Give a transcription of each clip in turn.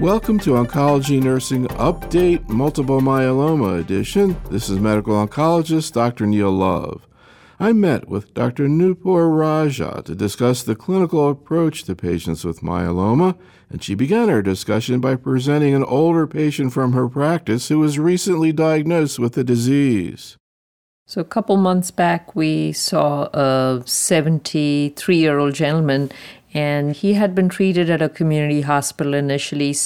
Welcome to Oncology Nursing Update Multiple Myeloma Edition. This is medical oncologist Dr. Neil Love. I met with Dr. Nupur Raja to discuss the clinical approach to patients with myeloma, and she began our discussion by presenting an older patient from her practice who was recently diagnosed with the disease. So a couple months back, we saw a 73-year-old gentleman, and he had been treated at a community hospital initially,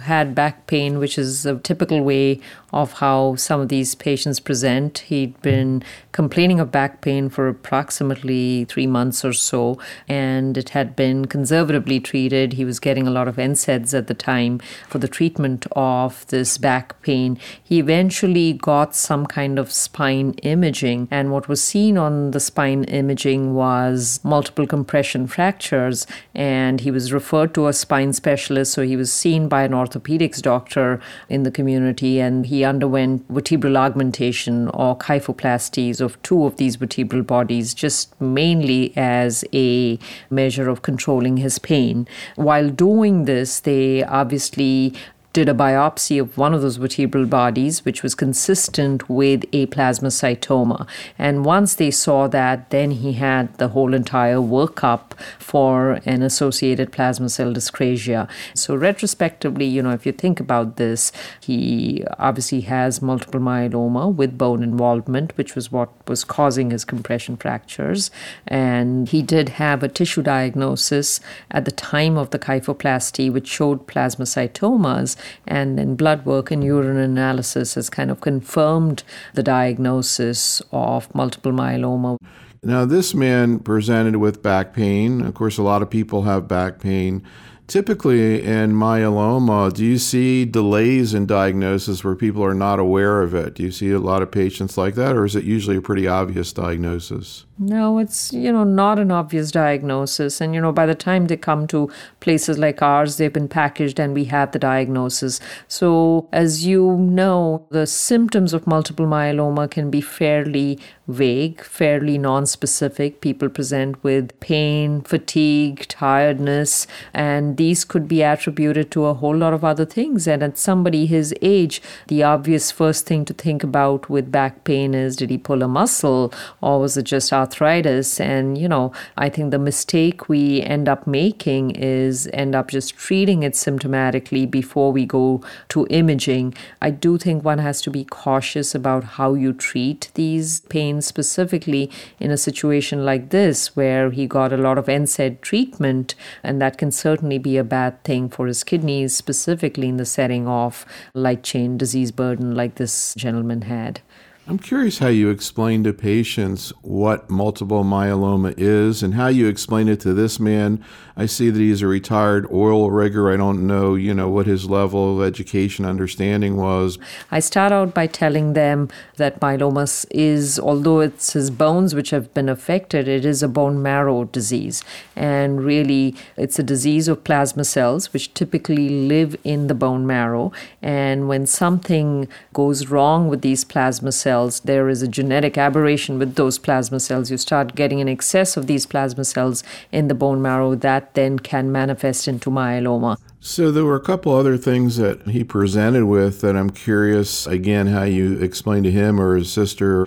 had back pain, which is a typical way of how some of these patients present. He'd been complaining of back pain for approximately 3 months or so, and it had been conservatively treated. He was getting a lot of NSAIDs at the time for the treatment of this back pain. He eventually got some kind of spine imaging, and what was seen on the spine imaging was multiple compression fractures, and he was referred to a spine specialist, so he was seen by an orthopedics doctor in the community, and he underwent vertebral augmentation or kyphoplasties of two of these vertebral bodies, just mainly as a measure of controlling his pain. While doing this, they obviously did a biopsy of one of those vertebral bodies, which was consistent with a plasmacytoma. And once they saw that, then he had the whole entire workup for an associated plasma cell dyscrasia. So retrospectively, if you think about this, he obviously has multiple myeloma with bone involvement, which was what was causing his compression fractures. And he did have a tissue diagnosis at the time of the kyphoplasty, which showed plasmacytomas. And then blood work and urine analysis has kind of confirmed the diagnosis of multiple myeloma. Now, this man presented with back pain. Of course, a lot of people have back pain. Typically in myeloma, do you see delays in diagnosis where people are not aware of it? Do you see a lot of patients like that, or is it usually a pretty obvious diagnosis? No, it's, not an obvious diagnosis. And, by the time they come to places like ours, they've been packaged and we have the diagnosis. So as you know, the symptoms of multiple myeloma can be fairly vague, fairly nonspecific. People present with pain, fatigue, tiredness, and these could be attributed to a whole lot of other things. And at somebody his age, the obvious first thing to think about with back pain is, did he pull a muscle or was it just arthritis? And, I think the mistake we end up making is just treating it symptomatically before we go to imaging. I do think one has to be cautious about how you treat these pains, specifically in a situation like this where he got a lot of NSAID treatment, and that can certainly be a bad thing for his kidneys, specifically in the setting of light chain disease burden like this gentleman had. I'm curious how you explain to patients what multiple myeloma is and how you explain it to this man. I see that he's a retired oil rigger. I don't know, what his level of education understanding was. I start out by telling them that myeloma is, although it's his bones which have been affected, it is a bone marrow disease. And really, it's a disease of plasma cells which typically live in the bone marrow. And when something goes wrong with these plasma cells, there is a genetic aberration with those plasma cells. You start getting an excess of these plasma cells in the bone marrow that then can manifest into myeloma. So there were a couple other things that he presented with that I'm curious, again, how you explained to him or his sister.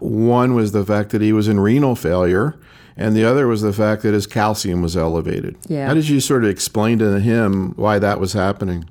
One was the fact that he was in renal failure, and the other was the fact that his calcium was elevated. Yeah. How did you sort of explain to him why that was happening?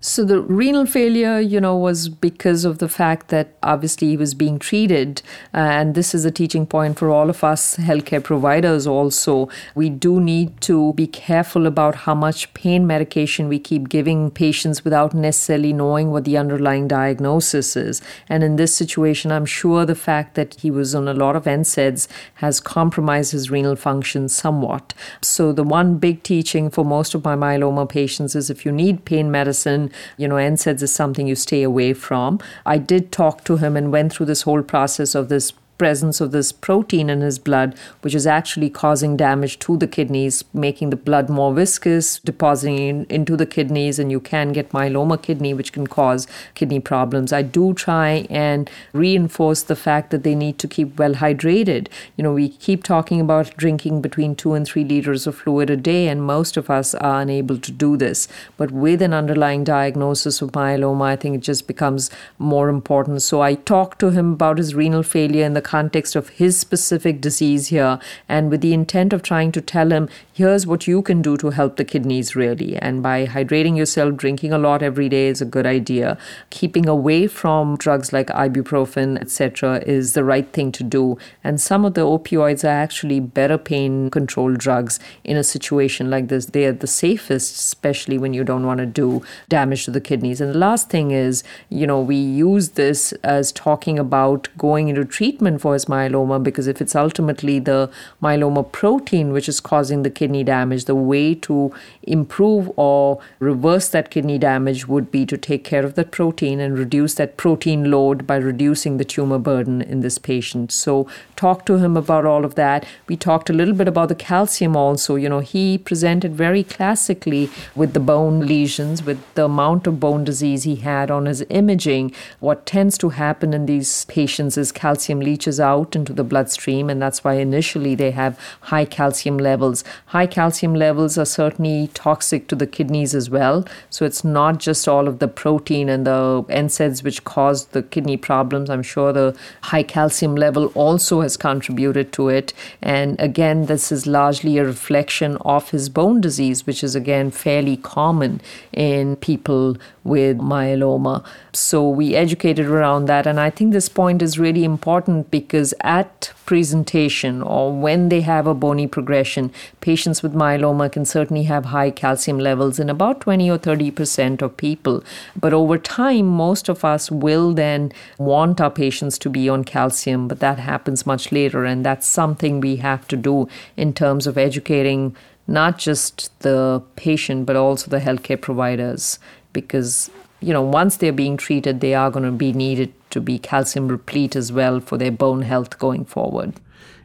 So the renal failure, was because of the fact that obviously he was being treated. And this is a teaching point for all of us healthcare providers also. We do need to be careful about how much pain medication we keep giving patients without necessarily knowing what the underlying diagnosis is. And in this situation, I'm sure the fact that he was on a lot of NSAIDs has compromised his renal function somewhat. So the one big teaching for most of my myeloma patients is if you need pain medicine, NSAIDs is something you stay away from. I did talk to him and went through this whole process of this presence of this protein in his blood, which is actually causing damage to the kidneys, making the blood more viscous, depositing into the kidneys, and you can get myeloma kidney, which can cause kidney problems. I do try and reinforce the fact that they need to keep well hydrated. You know, we keep talking about drinking between 2 and 3 liters of fluid a day, and most of us are unable to do this. But with an underlying diagnosis of myeloma, I think it just becomes more important. So I talked to him about his renal failure in the context of his specific disease here, and with the intent of trying to tell him, here's what you can do to help the kidneys really. And by hydrating yourself, drinking a lot every day is a good idea. Keeping away from drugs like ibuprofen, etc., is the right thing to do. And some of the opioids are actually better pain control drugs in a situation like this. They are the safest, especially when you don't want to do damage to the kidneys. And the last thing is, you know, we use this as talking about going into treatment for his myeloma, because if it's ultimately the myeloma protein which is causing the kidney damage, the way to improve or reverse that kidney damage would be to take care of that protein and reduce that protein load by reducing the tumor burden in this patient. So talk to him about all of that. We talked a little bit about the calcium also. You know, he presented very classically with the bone lesions, with the amount of bone disease he had on his imaging. What tends to happen in these patients is calcium leaches out into the bloodstream, and that's why initially they have high calcium levels. High calcium levels are certainly toxic to the kidneys as well. So it's not just all of the protein and the NSAIDs which cause the kidney problems. I'm sure the high calcium level also has contributed to it. And again, this is largely a reflection of his bone disease, which is again fairly common in people with myeloma. So we educated around that. And I think this point is really important because at presentation or when they have a bony progression, patients with myeloma can certainly have high calcium levels in about 20 or 30% of people. But over time, most of us will then want our patients to be on calcium, but that happens much later. And that's something we have to do in terms of educating not just the patient, but also the healthcare providers, because, you know, once they're being treated, they are going to be needed to be calcium replete as well for their bone health going forward.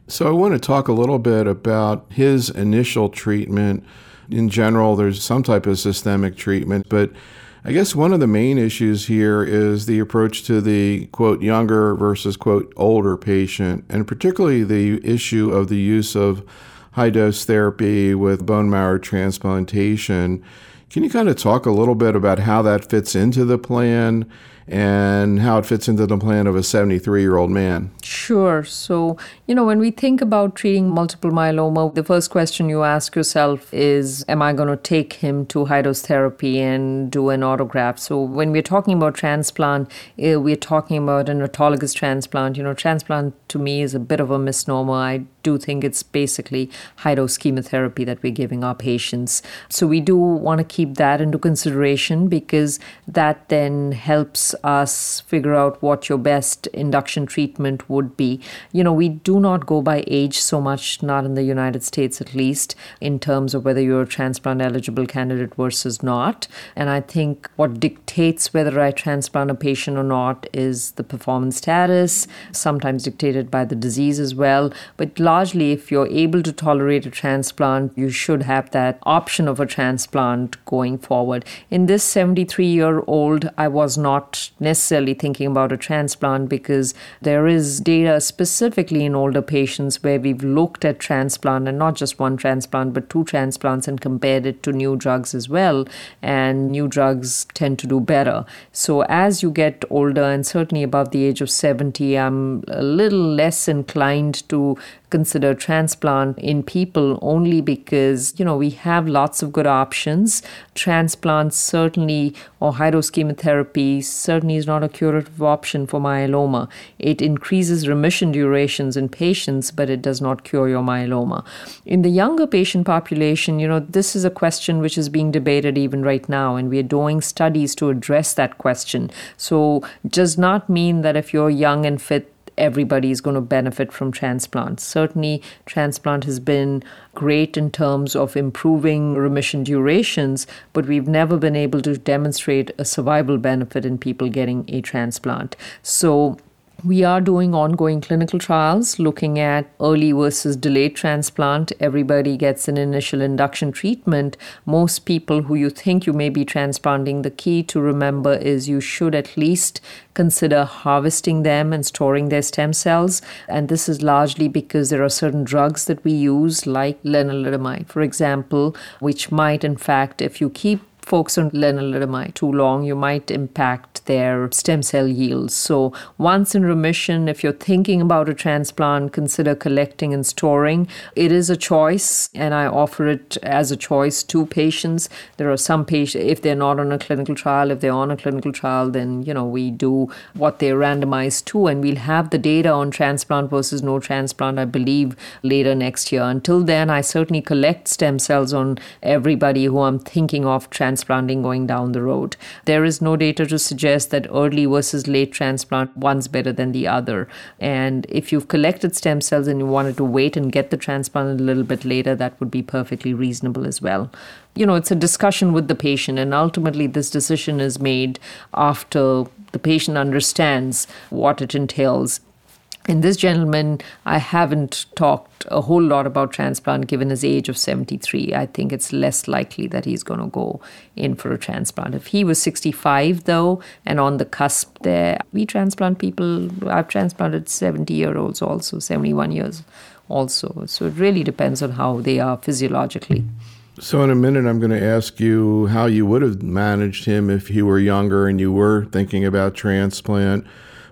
So I want to talk a little bit about his initial treatment. In general, there's some type of systemic treatment, but I guess one of the main issues here is the approach to the, quote, younger versus, quote, older patient, and particularly the issue of the use of high-dose therapy with bone marrow transplantation. Can you kind of talk a little bit about how that fits into the plan and how it fits into the plan of a 73-year-old man? Sure. So, you know, when we think about treating multiple myeloma, the first question you ask yourself is, am I going to take him to high-dose therapy and do an autograft? So when we're talking about transplant, we're talking about an autologous transplant. You know, transplant to me is a bit of a misnomer. I do think it's basically high-dose chemotherapy that we're giving our patients. So we do want to keep that into consideration, because that then helps us figure out what your best induction treatment would be. You know, we do not go by age so much, not in the United States at least, in terms of whether you're a transplant eligible candidate versus not. And I think what dictates whether I transplant a patient or not is the performance status, sometimes dictated by the disease as well. But largely, if you're able to tolerate a transplant, you should have that option of a transplant going forward. In this 73-year-old, I was not necessarily thinking about a transplant, because there is data specifically in older patients where we've looked at transplant, and not just one transplant, but 2 transplants, and compared it to new drugs as well. And new drugs tend to do better. So as you get older, and certainly above the age of 70, I'm a little less inclined to consider transplant in people, only because, you know, we have lots of good options. Transplant certainly, or high-dose chemotherapy certainly, is not a curative option for myeloma. It increases remission durations in patients, but it does not cure your myeloma. In the younger patient population, you know, this is a question which is being debated even right now, and we are doing studies to address that question. So it does not mean that if you're young and fit, everybody is going to benefit from transplant. Certainly, transplant has been great in terms of improving remission durations, but we've never been able to demonstrate a survival benefit in people getting a transplant. So We are doing ongoing clinical trials looking at early versus delayed transplant. Everybody gets an initial induction treatment. Most people who you think you may be transplanting, the key to remember is you should at least consider harvesting them and storing their stem cells. And this is largely because there are certain drugs that we use, like lenalidomide, for example, which might, in fact, if you keep folks on lenalidomide too long, you might impact their stem cell yields. So once in remission, if you're thinking about a transplant, consider collecting and storing. It is a choice, and I offer it as a choice to patients. There are some patients, if they're not on a clinical trial, if they're on a clinical trial, then, we do what they're randomized to, and we'll have the data on transplant versus no transplant, I believe, later next year. Until then, I certainly collect stem cells on everybody who I'm thinking of transplanting going down the road. There is no data to suggest that early versus late transplant, one's better than the other. And if you've collected stem cells and you wanted to wait and get the transplant a little bit later, that would be perfectly reasonable as well. It's a discussion with the patient, and ultimately this decision is made after the patient understands what it entails. In this gentleman, I haven't talked a whole lot about transplant given his age of 73. I think it's less likely that he's going to go in for a transplant. If he was 65, though, and on the cusp there, we transplant people. I've transplanted 70-year-olds also, 71 years also. So it really depends on how they are physiologically. So in a minute, I'm going to ask you how you would have managed him if he were younger and you were thinking about transplant.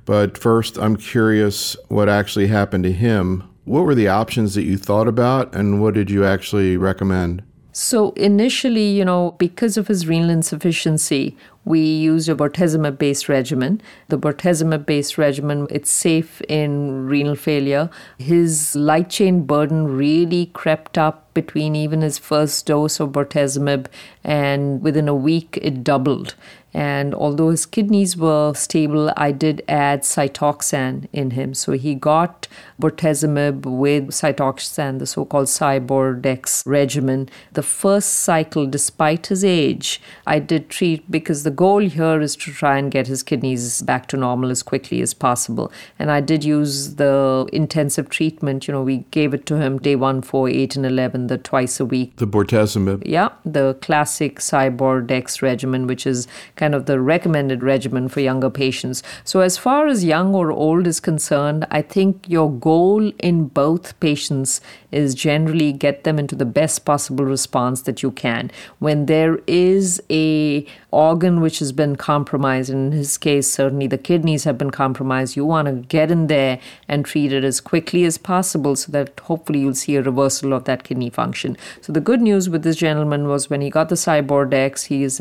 But first, I'm curious what actually happened to him. What were the options that you thought about, and what did you actually recommend? So initially, because of his renal insufficiency, we used a bortezomib-based regimen. The bortezomib-based regimen, it's safe in renal failure. His light chain burden really crept up between even his first dose of bortezomib, and within a week, it doubled. And although his kidneys were stable, I did add cytoxan in him. So he got bortezomib with cytoxan, the so-called CyBorDex regimen. The first cycle, despite his age, I did treat because the goal here is to try and get his kidneys back to normal as quickly as possible. And I did use the intensive treatment. We gave it to him day 1, 4, 8, and 11, the twice a week. The bortezomib. Yeah, the classic CyBorDex regimen, which is kind of the recommended regimen for younger patients. So as far as young or old is concerned, I think your goal in both patients is generally get them into the best possible response that you can. When there is a organ which has been compromised, and in his case, certainly the kidneys have been compromised, you want to get in there and treat it as quickly as possible so that hopefully you'll see a reversal of that kidney function. So the good news with this gentleman was when he got the CyBorDex, his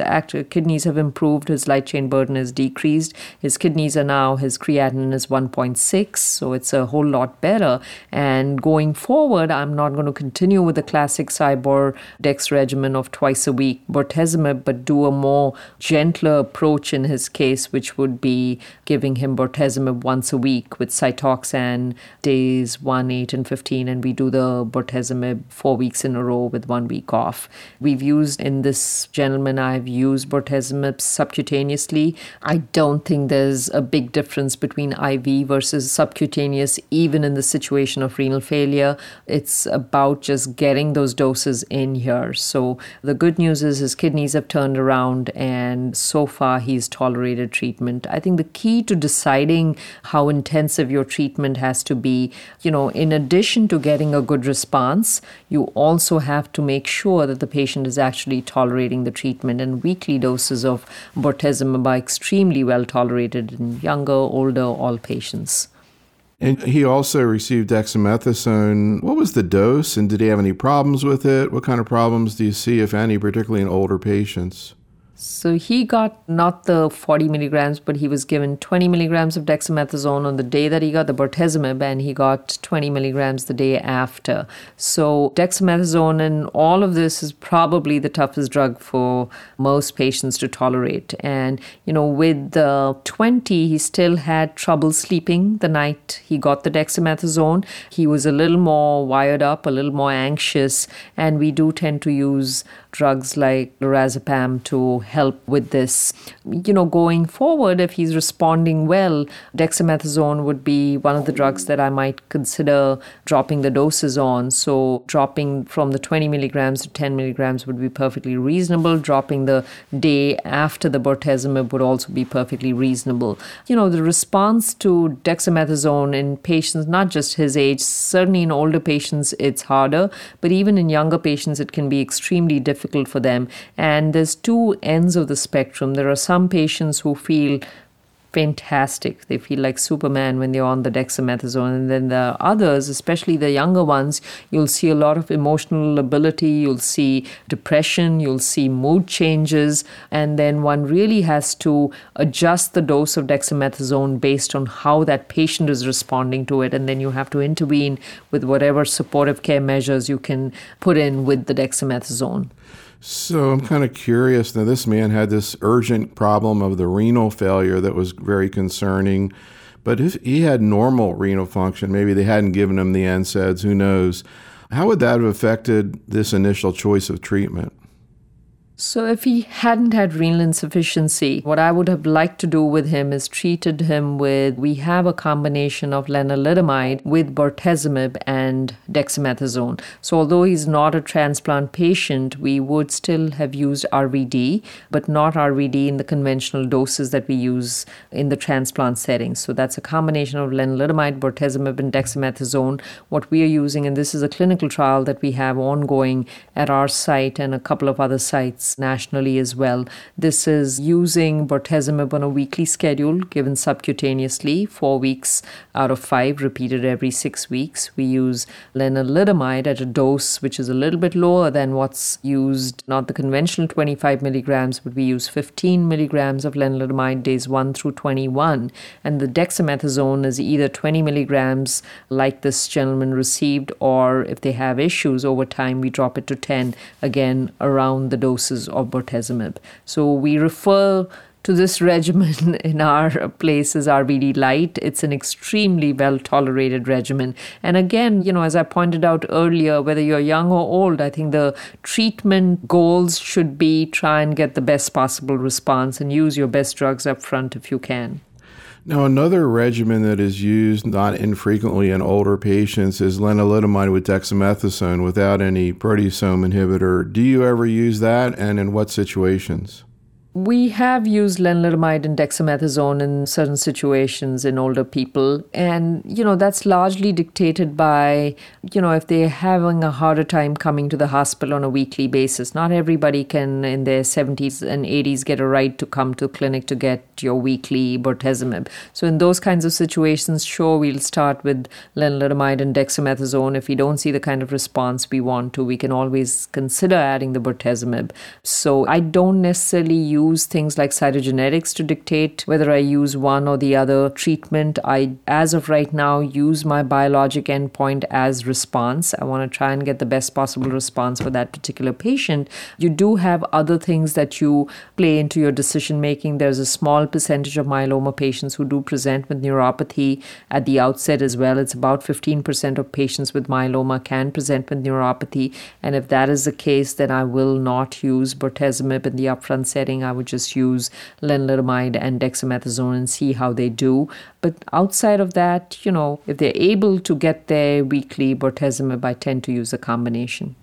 kidneys have improved. His light chain burden is decreased. His kidneys are now, his creatinine is 1.6, so it's a whole lot better. And going forward, I'm not going to continue with the classic CyBorDex regimen of twice a week bortezomib, but do a more gentler approach in his case, which would be giving him bortezomib once a week with cytoxan days 1, 8, and 15, and we do the bortezomib 4 weeks in a row with 1 week off. We've used, in this gentleman, I've used bortezomib subcutaneously. I don't think there's a big difference between IV versus subcutaneous, even in the situation of renal failure. It's about just getting those doses in here. So the good news is his kidneys have turned around, and so far he's tolerated treatment. I think the key to deciding how intensive your treatment has to be, in addition to getting a good response, you also have to make sure that the patient is actually tolerating the treatment, and weekly doses of bortezomib are extremely well tolerated in younger, older, all patients. And he also received dexamethasone. What was the dose, and did he have any problems with it? What kind of problems do you see, if any, particularly in older patients? So he got not the 40 milligrams, but he was given 20 milligrams of dexamethasone on the day that he got the bortezomib, and he got 20 milligrams the day after. So dexamethasone and all of this is probably the toughest drug for most patients to tolerate. And, with the 20, he still had trouble sleeping the night he got the dexamethasone. He was a little more wired up, a little more anxious, and we do tend to use drugs like lorazepam to help with this. You know, going forward, if he's responding well, dexamethasone would be one of the drugs that I might consider dropping the doses on. So dropping from the 20 milligrams to 10 milligrams would be perfectly reasonable. Dropping the day after the bortezomib would also be perfectly reasonable. You know, the response to dexamethasone in patients, not just his age, certainly in older patients it's harder, but even in younger patients it can be extremely difficult for them. And there's two ends of the spectrum. There are some patients who feel fantastic. They feel like Superman when they're on the dexamethasone. And then the others, especially the younger ones, you'll see a lot of emotional ability, you'll see depression, you'll see mood changes. And then one really has to adjust the dose of dexamethasone based on how that patient is responding to it. And then you have to intervene with whatever supportive care measures you can put in with the dexamethasone. So I'm kind of curious. Now, this man had this urgent problem of the renal failure that was very concerning. But if he had normal renal function, maybe they hadn't given him the NSAIDs, who knows? How would that have affected this initial choice of treatment? So if he hadn't had renal insufficiency, what I would have liked to do with him is treated him with, we have a combination of lenalidomide with bortezomib and dexamethasone. So although he's not a transplant patient, we would still have used RVD, but not RVD in the conventional doses that we use in the transplant setting. So that's a combination of lenalidomide, bortezomib, and dexamethasone. What we are using, and this is a clinical trial that we have ongoing at our site and a couple of other sites nationally as well. This is using bortezomib on a weekly schedule, given subcutaneously 4 weeks out of 5, repeated every 6 weeks. We use lenalidomide at a dose which is a little bit lower than what's used, not the conventional 25 milligrams, but we use 15 milligrams of lenalidomide days 1 through 21. And the dexamethasone is either 20 milligrams, like this gentleman received, or if they have issues over time, we drop it to 10, again, around the doses of bortezomib. So we refer to this regimen in our place as RVD light. It's an extremely well-tolerated regimen. And again, you know, as I pointed out earlier, whether you're young or old, I think the treatment goals should be try and get the best possible response and use your best drugs up front if you can. Now, another regimen that is used not infrequently in older patients is lenalidomide with dexamethasone without any proteasome inhibitor. Do you ever use that, and in what situations? We have used lenalidomide and dexamethasone in certain situations in older people. And, you know, that's largely dictated by, you know, if they're having a harder time coming to the hospital on a weekly basis. Not everybody can, in their 70s and 80s, get a ride to come to clinic to get your weekly bortezomib. So in those kinds of situations, sure, we'll start with lenalidomide and dexamethasone. If we don't see the kind of response we want to, we can always consider adding the bortezomib. So I don't necessarily use things like cytogenetics to dictate whether I use one or the other treatment. I, as of right now, use my biologic endpoint as response. I want to try and get the best possible response for that particular patient. You do have other things that you play into your decision making. There's a small percentage of myeloma patients who do present with neuropathy at the outset as well. It's about 15% of patients with myeloma can present with neuropathy. And if that is the case, then I will not use bortezomib in the upfront setting. I would just use lenalidomide and dexamethasone and see how they do. But outside of that, you know, if they're able to get their weekly bortezomib, I tend to use a combination.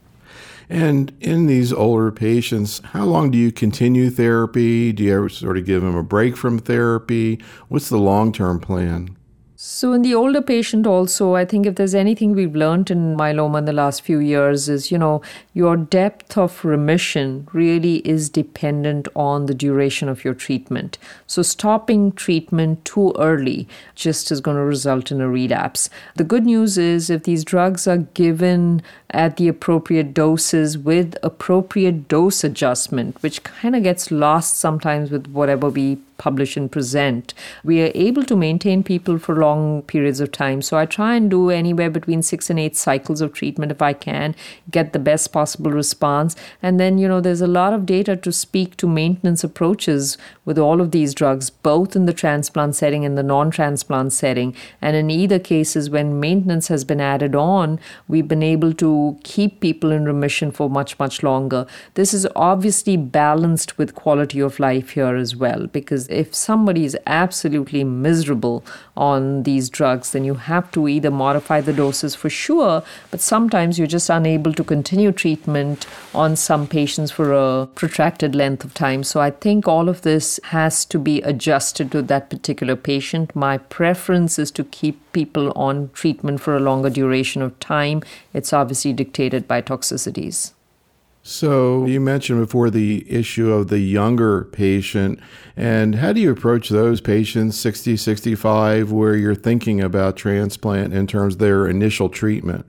And in these older patients, how long do you continue therapy? Do you ever sort of give them a break from therapy? What's the long-term plan? So in the older patient also, I think if there's anything we've learned in myeloma in the last few years is, you know, your depth of remission really is dependent on the duration of your treatment. So stopping treatment too early just is going to result in a relapse. The good news is if these drugs are given at the appropriate doses with appropriate dose adjustment, which kind of gets lost sometimes with whatever we publish and present, we are able to maintain people for long periods of time. So I try and do anywhere between 6 and 8 cycles of treatment if I can, get the best possible response. And then, there's a lot of data to speak to maintenance approaches with all of these drugs, both in the transplant setting and the non-transplant setting. And in either cases, when maintenance has been added on, we've been able to keep people in remission for much, much longer. This is obviously balanced with quality of life here as well, because if somebody is absolutely miserable on these drugs, then you have to either modify the doses for sure, but sometimes you're just unable to continue treatment on some patients for a protracted length of time. So I think all of this has to be adjusted to that particular patient. My preference is to keep people on treatment for a longer duration of time. It's obviously dictated by toxicities. So you mentioned before the issue of the younger patient, and how do you approach those patients 60, 65, where you're thinking about transplant in terms of their initial treatment?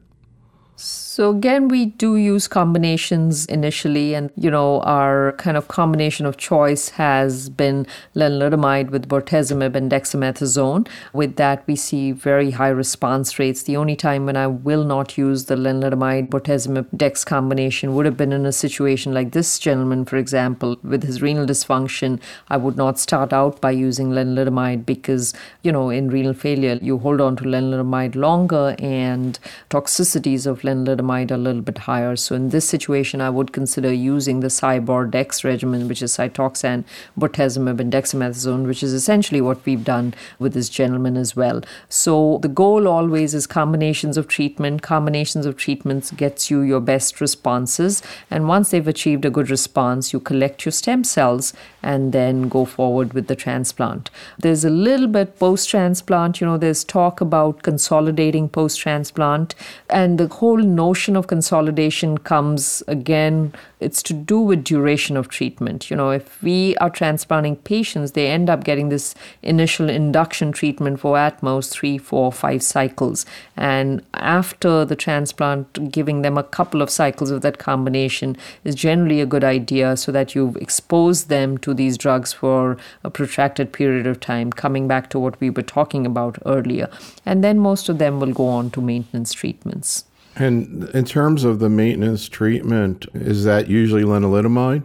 So again, we do use combinations initially, and our kind of combination of choice has been lenalidomide with bortezomib and dexamethasone. With that, we see very high response rates. The only time when I will not use the lenalidomide bortezomib dex combination would have been in a situation like this gentleman, for example, with his renal dysfunction. I would not start out by using lenalidomide because, in renal failure, you hold on to lenalidomide longer and toxicities of lenalidomide a little bit higher. So in this situation, I would consider using the CyBorDex regimen, which is cytoxan, bortezomib, and dexamethasone, which is essentially what we've done with this gentleman as well. So the goal always is combinations of treatment. Combinations of treatments gets you your best responses. And once they've achieved a good response, you collect your stem cells and then go forward with the transplant. There's a little bit post-transplant, there's talk about consolidating post-transplant, and the whole notion of consolidation comes, again, it's to do with duration of treatment. If we are transplanting patients, they end up getting this initial induction treatment for at most 3, 4, 5 cycles. And after the transplant, giving them a couple of cycles of that combination is generally a good idea so that you've exposed them to these drugs for a protracted period of time, coming back to what we were talking about earlier. And then most of them will go on to maintenance treatments. And in terms of the maintenance treatment, is that usually lenalidomide?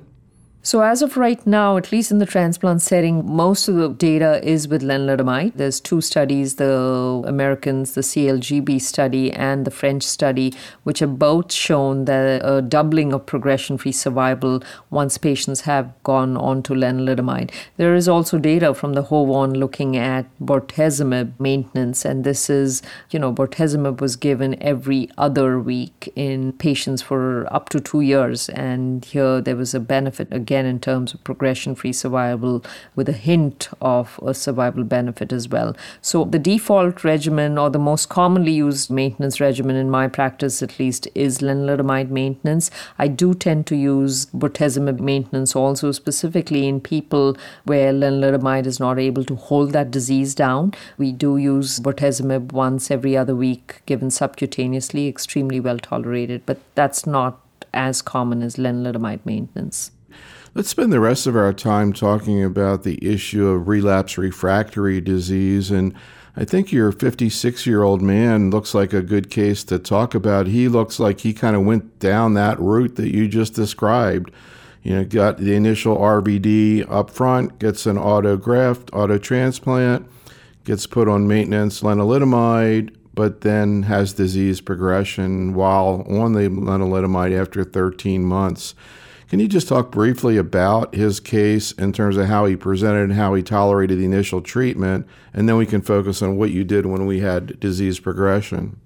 So as of right now, at least in the transplant setting, most of the data is with lenalidomide. There's 2 studies, the Americans, the CLGB study and the French study, which have both shown a doubling of progression-free survival once patients have gone on to lenalidomide. There is also data from the HOVON looking at bortezomib maintenance, and this is, bortezomib was given every other week in patients for up to 2 years, and here there was a benefit again in terms of progression-free survival with a hint of a survival benefit as well. So the default regimen, or the most commonly used maintenance regimen in my practice at least, is lenalidomide maintenance. I do tend to use bortezomib maintenance also, specifically in people where lenalidomide is not able to hold that disease down. We do use bortezomib once every other week, given subcutaneously, extremely well tolerated, but that's not as common as lenalidomide maintenance. Let's spend the rest of our time talking about the issue of relapse refractory disease. And I think your 56-year-old man looks like a good case to talk about. He looks like he kind of went down that route that you just described. Got the initial RVD up front, gets an auto transplant, gets put on maintenance lenalidomide, but then has disease progression while on the lenalidomide after 13 months. Can you just talk briefly about his case in terms of how he presented and how he tolerated the initial treatment, and then we can focus on what you did when we had disease progression?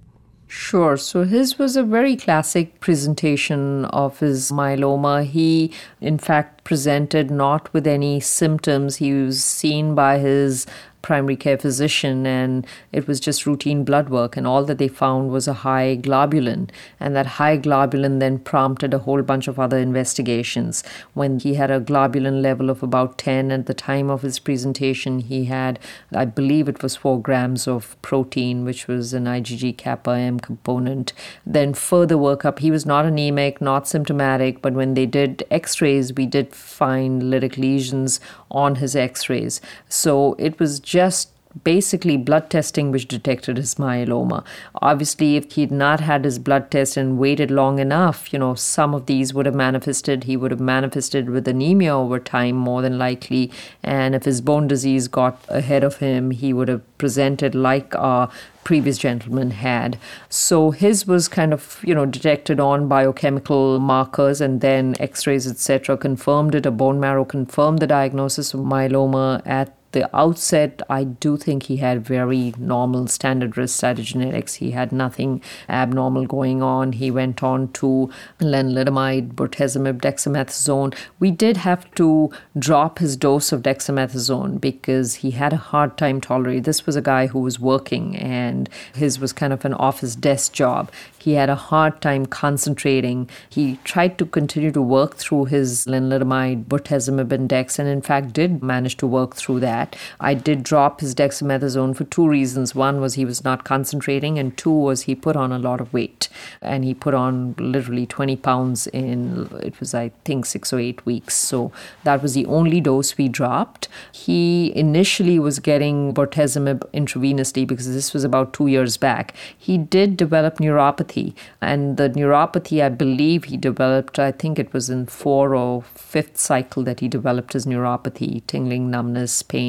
Sure. So his was a very classic presentation of his myeloma. He, in fact, presented not with any symptoms. He was seen by his primary care physician, and it was just routine blood work, and all that they found was a high globulin, and that high globulin then prompted a whole bunch of other investigations. When he had a globulin level of about 10 at the time of his presentation, he had, I believe it was 4 grams of protein, which was an IgG kappa M component. Then further workup, he was not anemic, not symptomatic, but when they did x-rays, we did find lytic lesions on his x-rays. So it was just basically blood testing which detected his myeloma. Obviously, if he'd not had his blood test and waited long enough, some of these would have manifested. He would have manifested with anemia over time, more than likely. And if his bone disease got ahead of him, he would have presented like our previous gentleman had. So his was kind of, detected on biochemical markers, and then x-rays, etc., confirmed it. A bone marrow confirmed the diagnosis of myeloma at the outset. I do think he had very normal standard risk cytogenetics. He had nothing abnormal going on. He went on to lenalidomide, bortezomib, dexamethasone. We did have to drop his dose of dexamethasone because he had a hard time tolerating. This was a guy who was working, and his was kind of an office desk job. He had a hard time concentrating. He tried to continue to work through his lenalidomide, bortezomib, and dex, and in fact did manage to work through that. I did drop his dexamethasone for 2 reasons. 1 was he was not concentrating, and 2 was he put on a lot of weight. And he put on literally 20 pounds in, it was I think 6 or 8 weeks. So that was the only dose we dropped. He initially was getting bortezomib intravenously because this was about 2 years back. He did develop neuropathy, and the neuropathy I believe he developed, I think it was in 4th or 5th cycle that he developed his neuropathy, tingling, numbness, pain.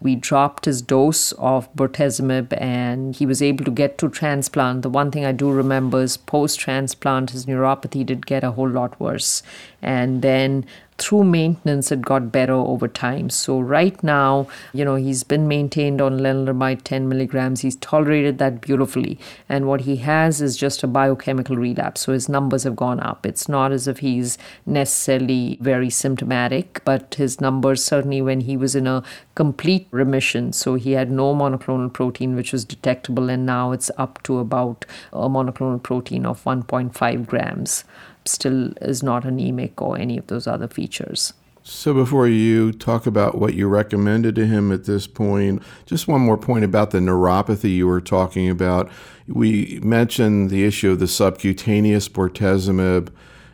We dropped his dose of bortezomib, and he was able to get to transplant. The one thing I do remember is post-transplant, his neuropathy did get a whole lot worse. And then through maintenance, it got better over time. So right now, he's been maintained on lenalidomide 10 milligrams. He's tolerated that beautifully. And what he has is just a biochemical relapse. So his numbers have gone up. It's not as if he's necessarily very symptomatic, but his numbers certainly when he was in a complete remission. So he had no monoclonal protein, which was detectable. And now it's up to about a monoclonal protein of 1.5 grams. Still is not anemic or any of those other features. So before you talk about what you recommended to him at this point, just one more point about the neuropathy you were talking about. We mentioned the issue of the subcutaneous bortezomib,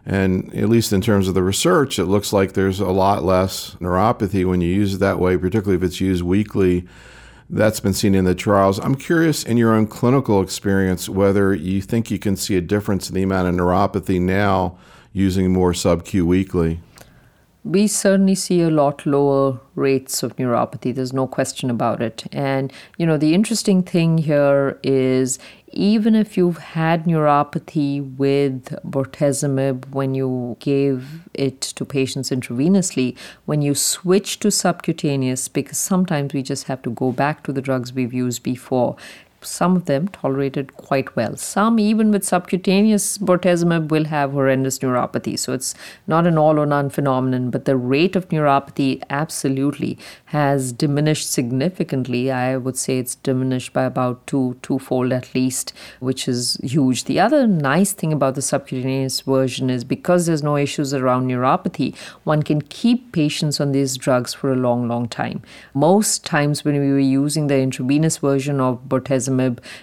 and at least in terms of the research, it looks like there's a lot less neuropathy when you use it that way, particularly if it's used weekly. That's been seen in the trials. I'm curious in your own clinical experience whether you think you can see a difference in the amount of neuropathy now using more sub-Q weekly. We certainly see a lot lower rates of neuropathy. There's no question about it. And, the interesting thing here is even if you've had neuropathy with bortezomib when you gave it to patients intravenously, when you switch to subcutaneous, because sometimes we just have to go back to the drugs we've used before, some of them tolerated quite well. Some, even with subcutaneous bortezomib, will have horrendous neuropathy. So it's not an all or none phenomenon, but the rate of neuropathy absolutely has diminished significantly. I would say it's diminished by about twofold at least, which is huge. The other nice thing about the subcutaneous version is because there's no issues around neuropathy, one can keep patients on these drugs for a long, long time. Most times when we were using the intravenous version of bortezomib,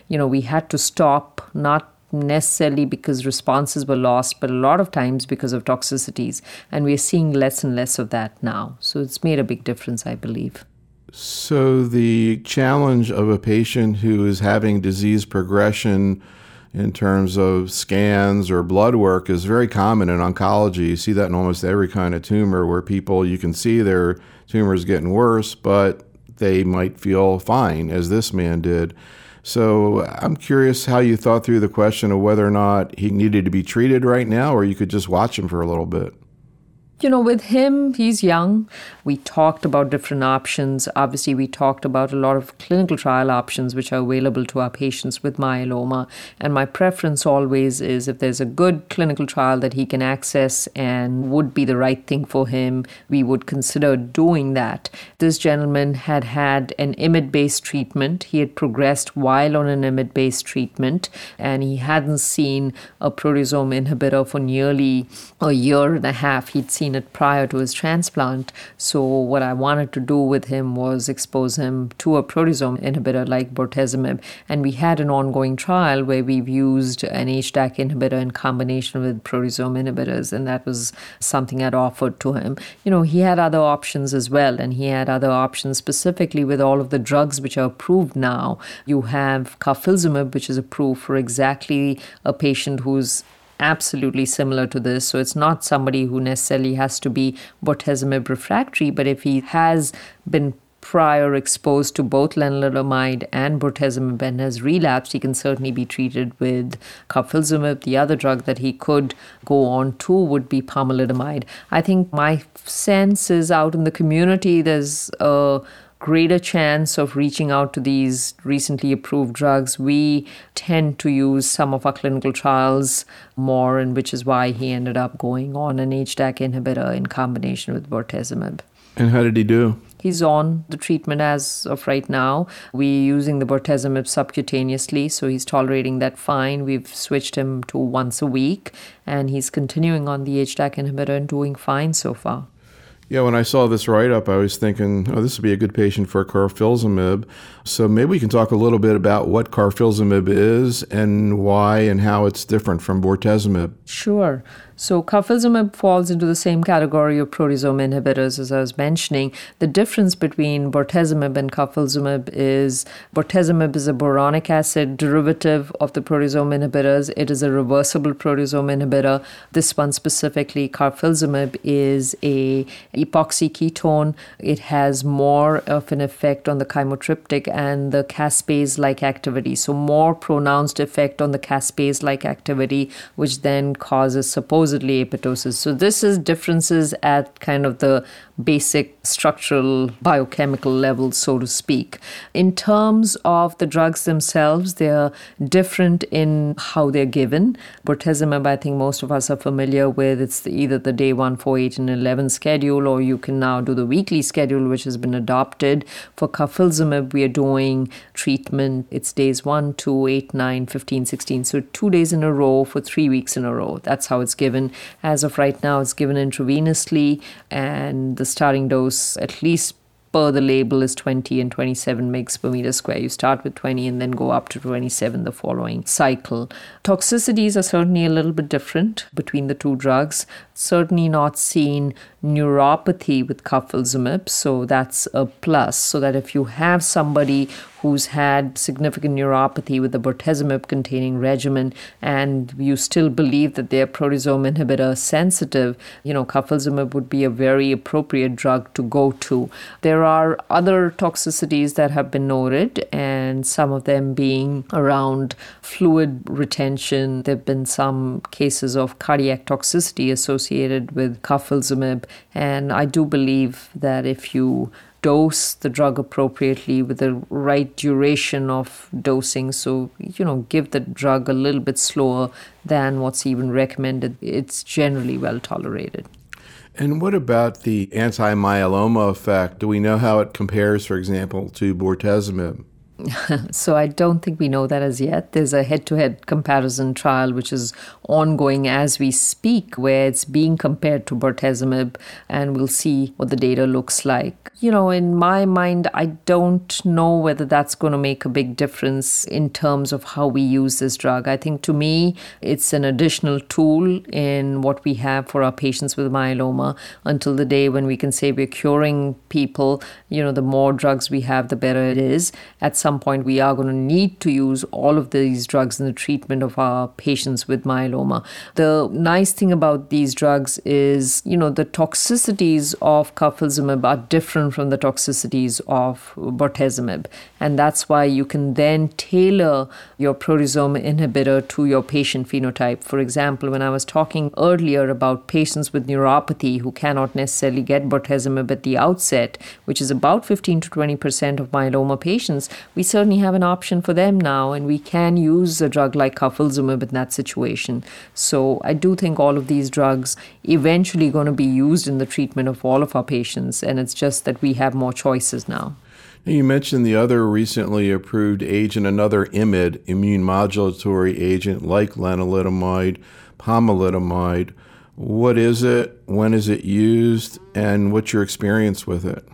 we had to stop, not necessarily because responses were lost, but a lot of times because of toxicities. And we're seeing less and less of that now. So it's made a big difference, I believe. So the challenge of a patient who is having disease progression in terms of scans or blood work is very common in oncology. You see that in almost every kind of tumor where people, you can see their tumors getting worse, but they might feel fine as this man did. So I'm curious how you thought through the question of whether or not he needed to be treated right now, or you could just watch him for a little bit. you know, with him, he's young. We talked about different options. Obviously, we talked about a lot of clinical trial options which are available to our patients with myeloma. And my preference always is if there's a good clinical trial that he can access and would be the right thing for him, we would consider doing that. This gentleman had had an IMiD-based treatment. He had progressed while on an IMiD-based treatment, and he hadn't seen a proteasome inhibitor for nearly a year and a half. He'd seen it prior to his transplant. So what I wanted to do with him was expose him to a proteasome inhibitor like bortezomib. And we had an ongoing trial where we've used an HDAC inhibitor in combination with proteasome inhibitors, and that was something I'd offered to him. You know, he had other options as well, and he had other options specifically with all of the drugs which are approved now. You have carfilzomib, which is approved for exactly a patient who's absolutely similar to this. So it's not somebody who necessarily has to be bortezomib refractory, but if he has been prior exposed to both lenalidomide and bortezomib and has relapsed, he can certainly be treated with carfilzomib. The other drug that he could go on to would be pomalidomide. I think my sense is out in the community, there's a greater chance of reaching out to these recently approved drugs. We tend to use some of our clinical trials more, and which is why he ended up going on an HDAC inhibitor in combination with bortezomib. And how did he do? He's on the treatment as of right now. We're using the bortezomib subcutaneously, so he's tolerating that fine. We've switched him to once a week, and he's continuing on the HDAC inhibitor and doing fine so far. Yeah, when I saw this write-up, I was thinking, oh, this would be a good patient for carfilzomib. So maybe we can talk a little bit about what carfilzomib is and why and how it's different from bortezomib. Sure. So carfilzomib falls into the same category of proteasome inhibitors as I was mentioning. The difference between bortezomib and carfilzomib is bortezomib is a boronic acid derivative of the proteasome inhibitors. It is a reversible proteasome inhibitor. This one specifically, carfilzomib, is a epoxy ketone. It has more of an effect on the chymotryptic and the caspase-like activity. So more pronounced effect on the caspase-like activity, which then causes supposedly apoptosis. So this is differences at kind of the basic structural biochemical level, so to speak. In terms of the drugs themselves, they're different in how they're given. Bortezomib, I think most of us are familiar with. It's either the day 1, 4, 8, and 11 schedule, or you can now do the weekly schedule, which has been adopted. For carfilzomib, we are doing treatment. It's days 1, 2, 8, 9, 15, 16. So 2 days in a row for 3 weeks in a row. That's how it's given. As of right now, it's given intravenously, and the starting dose, at least per the label, is 20 and 27 mg per meter square. You start with 20 and then go up to 27 the following cycle. Toxicities are certainly a little bit different between the two drugs. Certainly not seen neuropathy with carfilzomib, so that's a plus. So that if you have somebody who's had significant neuropathy with the bortezomib-containing regimen, and you still believe that they're proteasome inhibitor sensitive, you know, carfilzomib would be a very appropriate drug to go to. There are other toxicities that have been noted, and some of them being around fluid retention. There have been some cases of cardiac toxicity associated with carfilzomib, and I do believe that if you dose the drug appropriately with the right duration of dosing, so, you know, give the drug a little bit slower than what's even recommended, it's generally well tolerated. And what about the anti-myeloma effect? Do we know how it compares, for example, to bortezomib? So I don't think we know that as yet. There's a head-to-head comparison trial which is ongoing as we speak, where it's being compared to bortezomib, and we'll see what the data looks like. You know, in my mind, I don't know whether that's going to make a big difference in terms of how we use this drug. I think, to me, it's an additional tool in what we have for our patients with myeloma until the day when we can say we're curing people. You know, the more drugs we have, the better it is. At some some point we are going to need to use all of these drugs in the treatment of our patients with myeloma. The nice thing about these drugs is, you know, the toxicities of carfilzomib are different from the toxicities of bortezomib. And that's why you can then tailor your proteasome inhibitor to your patient phenotype. For example, when I was talking earlier about patients with neuropathy who cannot necessarily get bortezomib at the outset, which is about 15 to 20% of myeloma patients, we certainly have an option for them now, and we can use a drug like carfilzomib in that situation. So I do think all of these drugs eventually going to be used in the treatment of all of our patients, and it's just that we have more choices now. You mentioned the other recently approved agent, another IMiD, immune modulatory agent like lenalidomide, pomalidomide. What is it? When is it used? And what's your experience with it?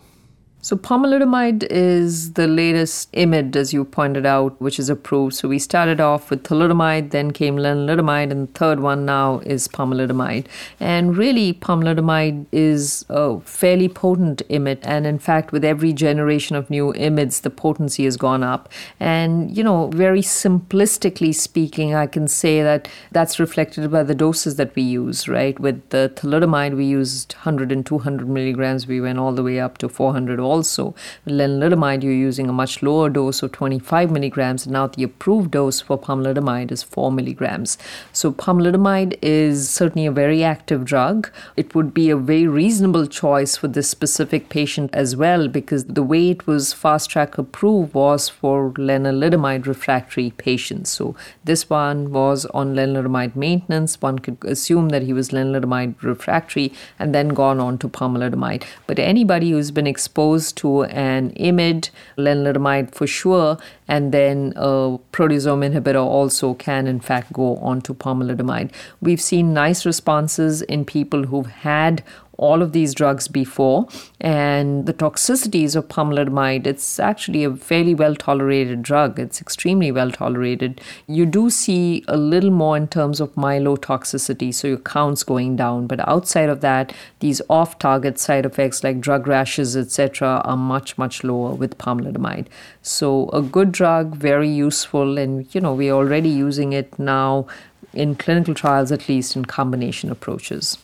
So pomalidomide is the latest IMiD, as you pointed out, which is approved. So we started off with thalidomide, then came lenalidomide, and the third one now is pomalidomide. And really, pomalidomide is a fairly potent IMiD. And in fact, with every generation of new IMiDs, the potency has gone up. And, you know, very simplistically speaking, I can say that that's reflected by the doses that we use, right? With the thalidomide, we used 100 and 200 milligrams. We went all the way up to 400. Also, lenalidomide, you're using a much lower dose of 25 milligrams. Now, the approved dose for pomalidomide is 4 milligrams. So, pomalidomide is certainly a very active drug. It would be a very reasonable choice for this specific patient as well, because the way it was fast track approved was for lenalidomide refractory patients. So, this one was on lenalidomide maintenance. One could assume that he was lenalidomide refractory and then gone on to pomalidomide. But anybody who's been exposed to an IMiD, lenalidomide for sure, and then a proteasome inhibitor also can in fact go on to pomalidomide. We've seen nice responses in people who've had all of these drugs before, and the toxicities of pomalidomide, it's actually a fairly well-tolerated drug. It's extremely well-tolerated. You do see a little more in terms of myelotoxicity, so your counts going down. But outside of that, these off-target side effects like drug rashes, etc., are much, much lower with pomalidomide. So a good drug, very useful, and you know we're already using it now in clinical trials, at least in combination approaches.